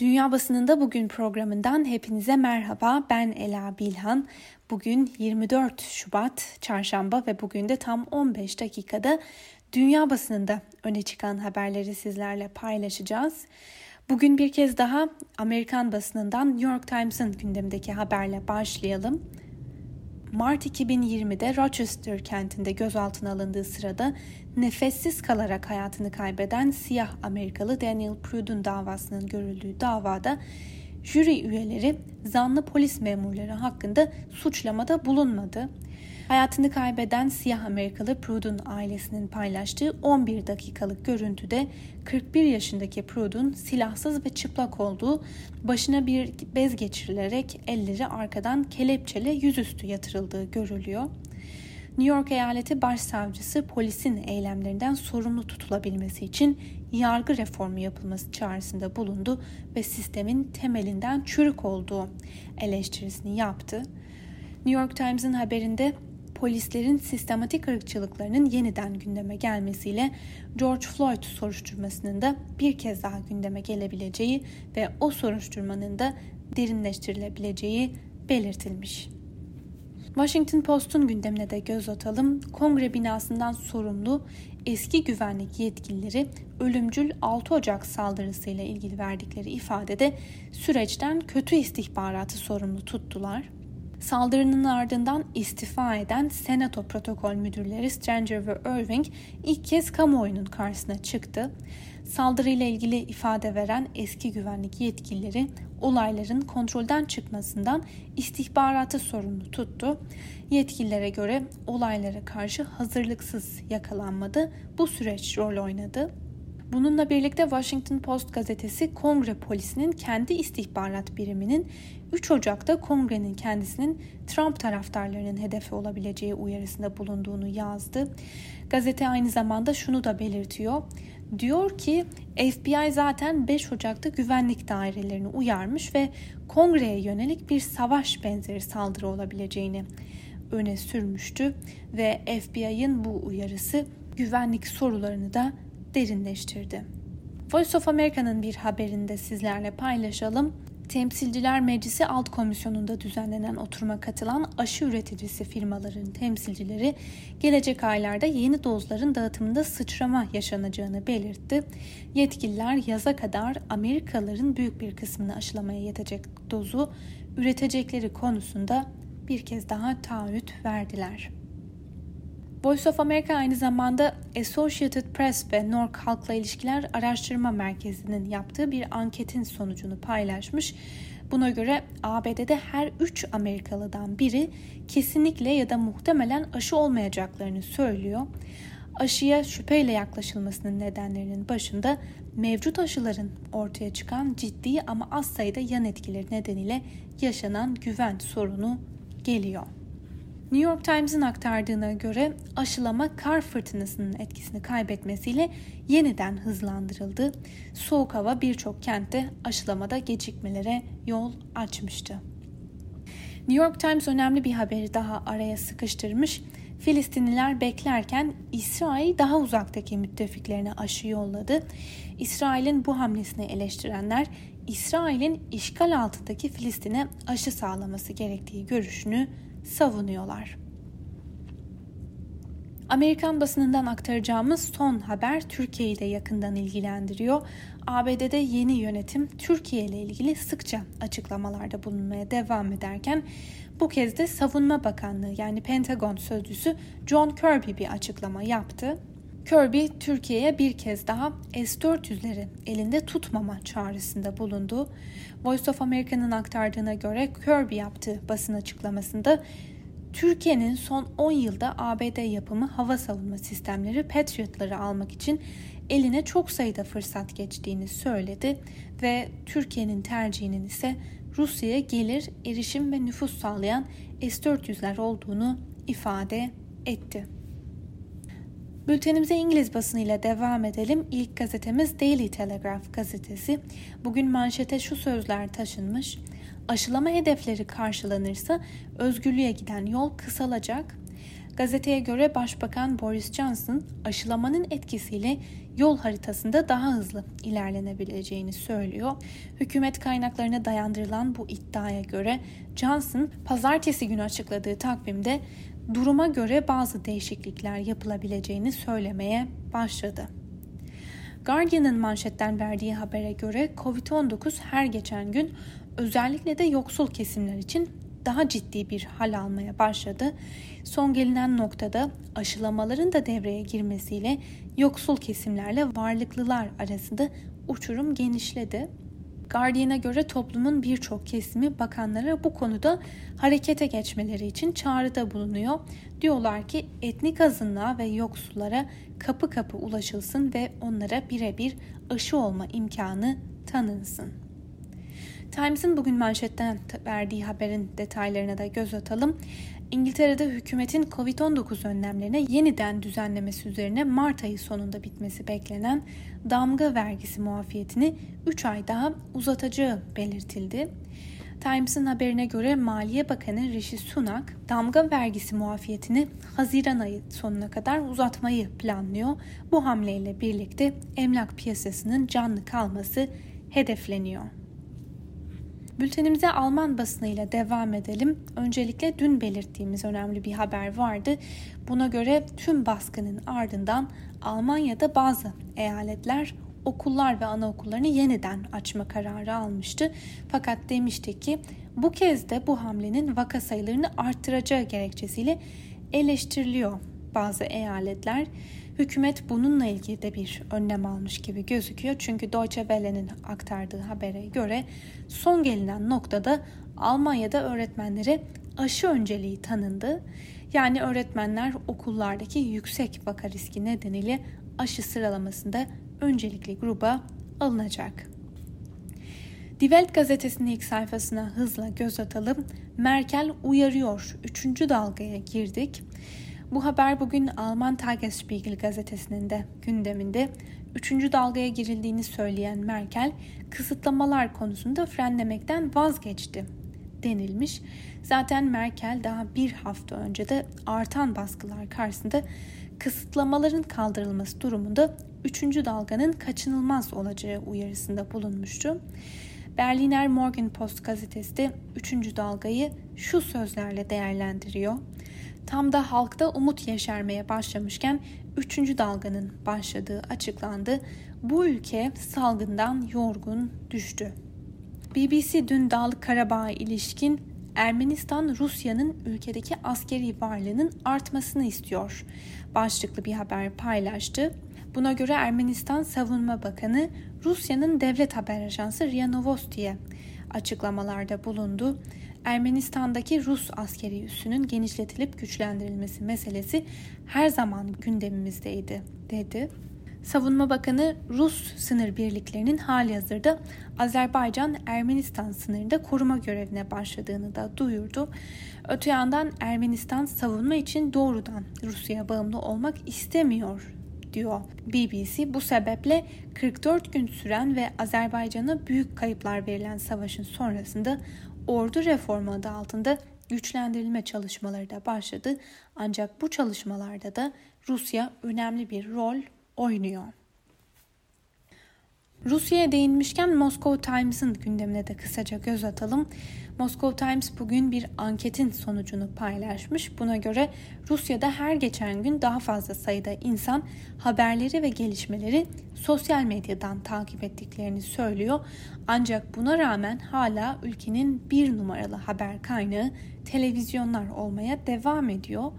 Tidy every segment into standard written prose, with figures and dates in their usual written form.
Dünya Basınında Bugün programından hepinize merhaba. Ben Ela Bilhan. Bugün 24 Şubat Çarşamba ve bugün de tam 15 dakikada dünya basınında öne çıkan haberleri sizlerle paylaşacağız. Bugün bir kez daha Amerikan basınından New York Times'ın gündemdeki haberle başlayalım. Mart 2020'de Rochester kentinde gözaltına alındığı sırada nefessiz kalarak hayatını kaybeden siyah Amerikalı Daniel Prude'un davasının görüldüğü davada jüri üyeleri zanlı polis memurları hakkında suçlamada bulunmadı. Hayatını kaybeden siyah Amerikalı Prude'un ailesinin paylaştığı 11 dakikalık görüntüde 41 yaşındaki Prude'un silahsız ve çıplak olduğu, başına bir bez geçirilerek elleri arkadan kelepçeyle yüzüstü yatırıldığı görülüyor. New York Eyaleti Başsavcısı polisin eylemlerinden sorumlu tutulabilmesi için yargı reformu yapılması çağrısında bulundu ve sistemin temelinden çürük olduğu eleştirisini yaptı. New York Times'ın haberinde polislerin sistematik ırkçılıklarının yeniden gündeme gelmesiyle George Floyd soruşturmasının da bir kez daha gündeme gelebileceği ve o soruşturmanın da derinleştirilebileceği belirtilmiş. Washington Post'un gündemine de göz atalım. Kongre binasından sorumlu eski güvenlik yetkilileri ölümcül 6 Ocak saldırısıyla ilgili verdikleri ifadede süreçten kötü istihbaratı sorumlu tuttular. Saldırının ardından istifa eden Senato protokol müdürleri Stranger ve Irving ilk kez kamuoyunun karşısına çıktı. Saldırıyla ilgili ifade veren eski güvenlik yetkilileri olayların kontrolden çıkmasından istihbaratı sorumlu tuttu. Yetkililere göre olaylara karşı hazırlıksız yakalanmadı, bu süreç rol oynadı. Bununla birlikte Washington Post gazetesi Kongre polisinin kendi istihbarat biriminin 3 Ocak'ta Kongre'nin kendisinin Trump taraftarlarının hedefi olabileceği uyarısında bulunduğunu yazdı. Gazete aynı zamanda şunu da belirtiyor. Diyor ki FBI zaten 5 Ocak'ta güvenlik dairelerini uyarmış ve Kongre'ye yönelik bir savaş benzeri saldırı olabileceğini öne sürmüştü ve FBI'nin bu uyarısı güvenlik sorularını da derinleştirdi. Voice of America'nın bir haberini de sizlerle paylaşalım. Temsilciler Meclisi Alt Komisyonu'nda düzenlenen oturuma katılan aşı üreticisi firmaların temsilcileri gelecek aylarda yeni dozların dağıtımında sıçrama yaşanacağını belirtti. Yetkililer yaza kadar Amerikalıların büyük bir kısmını aşılamaya yetecek dozu üretecekleri konusunda bir kez daha taahhüt verdiler. Voice of America aynı zamanda Associated Press ve Nork Halkla İlişkiler Araştırma Merkezi'nin yaptığı bir anketin sonucunu paylaşmış. Buna göre ABD'de her 3 Amerikalı'dan biri kesinlikle ya da muhtemelen aşı olmayacaklarını söylüyor. Aşıya şüpheyle yaklaşılmasının nedenlerinin başında mevcut aşıların ortaya çıkan ciddi ama az sayıda yan etkileri nedeniyle yaşanan güven sorunu geliyor. New York Times'ın aktardığına göre aşılama kar fırtınasının etkisini kaybetmesiyle yeniden hızlandırıldı. Soğuk hava birçok kentte aşılamada gecikmelere yol açmıştı. New York Times önemli bir haberi daha araya sıkıştırmış. Filistinliler beklerken İsrail daha uzaktaki müttefiklerine aşı yolladı. İsrail'in bu hamlesini eleştirenler İsrail'in işgal altındaki Filistin'e aşı sağlaması gerektiği görüşünü savunuyorlar. Amerikan basınından aktaracağımız son haber Türkiye'yi de yakından ilgilendiriyor. ABD'de yeni yönetim Türkiye ile ilgili sıkça açıklamalarda bulunmaya devam ederken bu kez de Savunma Bakanlığı yani Pentagon sözcüsü John Kirby bir açıklama yaptı. Kirby, Türkiye'ye bir kez daha S-400'leri elinde tutmama çağrısında bulundu. Voice of America'nın aktardığına göre Kirby yaptığı basın açıklamasında Türkiye'nin son 10 yılda ABD yapımı hava savunma sistemleri Patriot'ları almak için eline çok sayıda fırsat geçtiğini söyledi ve Türkiye'nin tercihinin ise Rusya'ya gelir, erişim ve nüfus sağlayan S-400'ler olduğunu ifade etti. Bültenimize İngiliz basınıyla devam edelim. İlk gazetemiz Daily Telegraph gazetesi. Bugün manşete şu sözler taşınmış. Aşılama hedefleri karşılanırsa özgürlüğe giden yol kısalacak. Gazeteye göre Başbakan Boris Johnson aşılamanın etkisiyle yol haritasında daha hızlı ilerlenebileceğini söylüyor. Hükümet kaynaklarına dayandırılan bu iddiaya göre Johnson pazartesi günü açıkladığı takvimde duruma göre bazı değişiklikler yapılabileceğini söylemeye başladı. Guardian'ın manşetten verdiği habere göre Covid-19 her geçen gün özellikle de yoksul kesimler için daha ciddi bir hal almaya başladı. Son gelinen noktada aşılamaların da devreye girmesiyle yoksul kesimlerle varlıklılar arasında uçurum genişledi. Guardian'a göre toplumun birçok kesimi bakanlara bu konuda harekete geçmeleri için çağrıda bulunuyor. Diyorlar ki etnik azınlığa ve yoksullara kapı kapı ulaşılsın ve onlara birebir aşı olma imkanı tanınsın. Times'in bugün manşetten verdiği haberin detaylarına da göz atalım. İngiltere'de hükümetin Covid-19 önlemlerine yeniden düzenlemesi üzerine Mart ayı sonunda bitmesi beklenen damga vergisi muafiyetini 3 ay daha uzatacağı belirtildi. Times'in haberine göre Maliye Bakanı Rishi Sunak, damga vergisi muafiyetini Haziran ayı sonuna kadar uzatmayı planlıyor. Bu hamleyle birlikte emlak piyasasının canlı kalması hedefleniyor. Bültenimize Alman basınıyla devam edelim. Öncelikle dün belirttiğimiz önemli bir haber vardı. Buna göre tüm baskının ardından Almanya'da bazı eyaletler okullar ve anaokullarını yeniden açma kararı almıştı. Fakat demiştik ki bu kez de bu hamlenin vaka sayılarını arttıracağı gerekçesiyle eleştiriliyor bazı eyaletler. Hükümet bununla ilgili de bir önlem almış gibi gözüküyor. Çünkü Deutsche Welle'nin aktardığı habere göre son gelinen noktada Almanya'da öğretmenlere aşı önceliği tanındı. Yani öğretmenler okullardaki yüksek vaka riski nedeniyle aşı sıralamasında öncelikli gruba alınacak. Die Welt gazetesinin ilk sayfasına hızla göz atalım. Merkel uyarıyor. 3. dalgaya girdik. Bu haber bugün Alman Tagesspiegel gazetesinin de gündeminde. 3. dalgaya girildiğini söyleyen Merkel, kısıtlamalar konusunda frenlemekten vazgeçti denilmiş. Zaten Merkel daha bir hafta önce de artan baskılar karşısında kısıtlamaların kaldırılması durumunda 3. dalganın kaçınılmaz olacağı uyarısında bulunmuştu. Berliner Morgenpost gazetesi de 3. dalgayı şu sözlerle değerlendiriyor. Tam da halkta umut yeşermeye başlamışken 3. dalganın başladığı açıklandı. Bu ülke salgından yorgun düştü. BBC dün Dağ Karabağ'a ilişkin Ermenistan, Rusya'nın ülkedeki askeri varlığının artmasını istiyor başlıklı bir haber paylaştı. Buna göre Ermenistan Savunma Bakanı Rusya'nın devlet haber ajansı RIA Novosti'ye açıklamalarda bulundu. Ermenistan'daki Rus askeri üssünün genişletilip güçlendirilmesi meselesi her zaman gündemimizdeydi dedi. Savunma Bakanı Rus sınır birliklerinin halihazırda Azerbaycan-Ermenistan sınırında koruma görevine başladığını da duyurdu. Öte yandan Ermenistan savunma için doğrudan Rusya'ya bağımlı olmak istemiyor diyor BBC. Bu sebeple 44 gün süren ve Azerbaycan'a büyük kayıplar verilen savaşın sonrasında ordu reformu adı altında güçlendirilme çalışmaları da başladı. Ancak bu çalışmalarda da Rusya önemli bir rol oynuyor. Rusya'ya değinmişken Moscow Times'ın gündemine de kısaca göz atalım. Moscow Times bugün bir anketin sonucunu paylaşmış. Buna göre Rusya'da her geçen gün daha fazla sayıda insan haberleri ve gelişmeleri sosyal medyadan takip ettiklerini söylüyor. Ancak buna rağmen hala ülkenin bir numaralı haber kaynağı televizyonlar olmaya devam ediyor.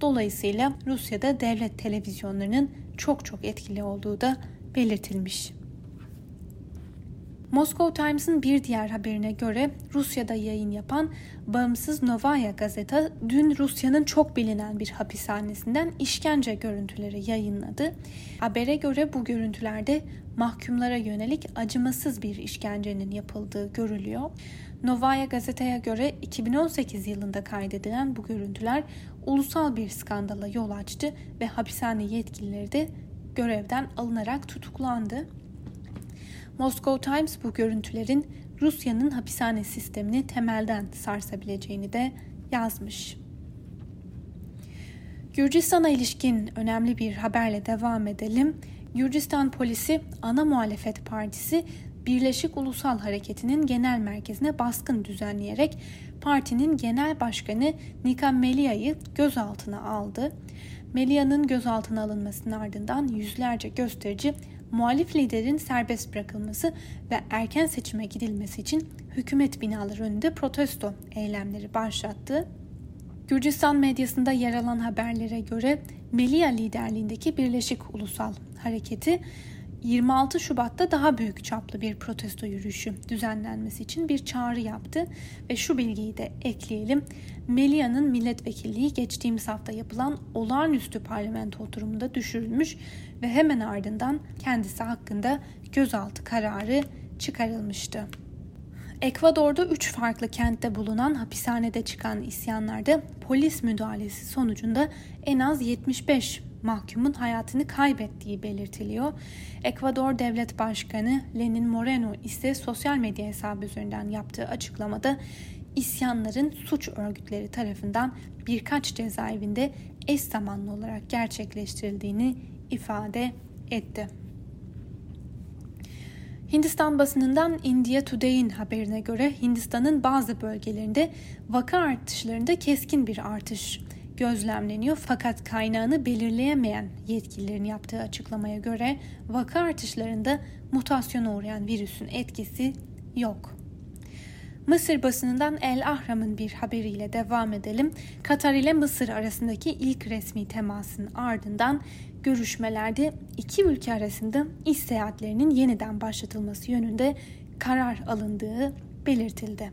Dolayısıyla Rusya'da devlet televizyonlarının çok etkili olduğu da belirtilmiş. Moscow Times'ın bir diğer haberine göre Rusya'da yayın yapan bağımsız Novaya Gazeta dün Rusya'nın çok bilinen bir hapishanesinden işkence görüntüleri yayınladı. Habere göre bu görüntülerde mahkumlara yönelik acımasız bir işkencenin yapıldığı görülüyor. Novaya Gazeta'ya göre 2018 yılında kaydedilen bu görüntüler ulusal bir skandala yol açtı ve hapishane yetkilileri de görevden alınarak tutuklandı. Moscow Times bu görüntülerin Rusya'nın hapishane sistemini temelden sarsabileceğini de yazmış. Gürcistan'a ilişkin önemli bir haberle devam edelim. Gürcistan polisi ana muhalefet partisi Birleşik Ulusal Hareketi'nin genel merkezine baskın düzenleyerek partinin genel başkanı Nika Melia'yı gözaltına aldı. Melia'nın gözaltına alınmasının ardından yüzlerce gösterici muhalif liderin serbest bırakılması ve erken seçime gidilmesi için hükümet binaları önünde protesto eylemleri başlattı. Gürcistan medyasında yer alan haberlere göre Melia liderliğindeki Birleşik Ulusal Hareketi 26 Şubat'ta daha büyük çaplı bir protesto yürüyüşü düzenlenmesi için bir çağrı yaptı ve şu bilgiyi de ekleyelim. Melia'nın milletvekilliği geçtiğimiz hafta yapılan olağanüstü parlamento oturumunda düşürülmüş ve hemen ardından kendisi hakkında gözaltı kararı çıkarılmıştı. Ekvador'da 3 farklı kentte bulunan hapishanede çıkan isyanlarda polis müdahalesi sonucunda en az 75 mahkumun hayatını kaybettiği belirtiliyor. Ekvador Devlet Başkanı Lenin Moreno ise sosyal medya hesabı üzerinden yaptığı açıklamada isyanların suç örgütleri tarafından birkaç cezaevinde eş zamanlı olarak gerçekleştirildiğini ifade etti. Hindistan basınından India Today'in haberine göre Hindistan'ın bazı bölgelerinde vaka artışlarında keskin bir artış gözlemleniyor, fakat kaynağını belirleyemeyen yetkililerin yaptığı açıklamaya göre vaka artışlarında mutasyona uğrayan virüsün etkisi yok. Mısır basınından El Ahram'ın bir haberiyle devam edelim. Katar ile Mısır arasındaki ilk resmi temasın ardından görüşmelerde iki ülke arasında iş seyahatlerinin yeniden başlatılması yönünde karar alındığı belirtildi.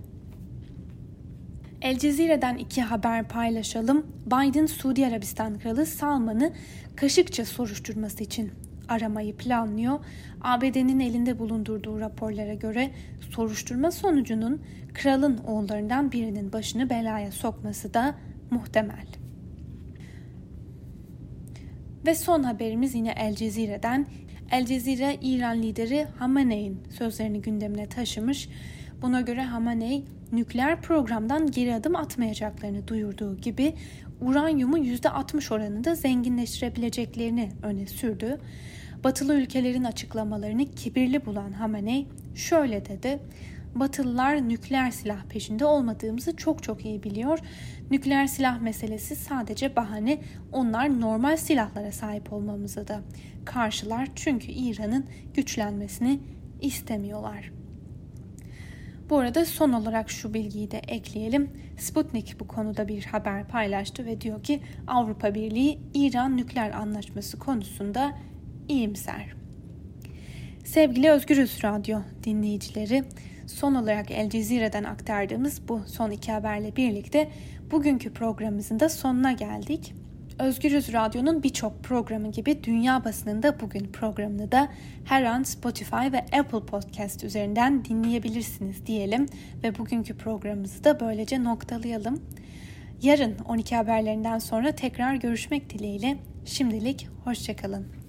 El-Cezire'den 2 haber paylaşalım. Biden, Suudi Arabistan Kralı Salman'ı Kaşıkçı soruşturması için aramayı planlıyor. ABD'nin elinde bulundurduğu raporlara göre soruşturma sonucunun kralın oğullarından birinin başını belaya sokması da muhtemel. Ve son haberimiz yine El-Cezire'den. El-Cezire, İran lideri Hameney'in sözlerini gündemine taşımış. Buna göre Hameney, nükleer programdan geri adım atmayacaklarını duyurduğu gibi uranyumu %60 oranında zenginleştirebileceklerini öne sürdü. Batılı ülkelerin açıklamalarını kibirli bulan Hameney şöyle dedi: "Batılılar nükleer silah peşinde olmadığımızı çok iyi biliyor. Nükleer silah meselesi sadece bahane, onlar normal silahlara sahip olmamızı da karşılar çünkü İran'ın güçlenmesini istemiyorlar." Bu arada son olarak şu bilgiyi de ekleyelim. Sputnik bu konuda bir haber paylaştı ve diyor ki Avrupa Birliği İran nükleer anlaşması konusunda iyimser. Sevgili Özgürüz Radyo dinleyicileri, son olarak El Cezire'den aktardığımız bu son 2 haberle birlikte bugünkü programımızın da sonuna geldik. Özgürüz Radyo'nun birçok programı gibi Dünya Basınında Bugün programını da her an Spotify ve Apple Podcast üzerinden dinleyebilirsiniz diyelim ve bugünkü programımızı da böylece noktalayalım. Yarın 12 haberlerinden sonra tekrar görüşmek dileğiyle, şimdilik hoşçakalın.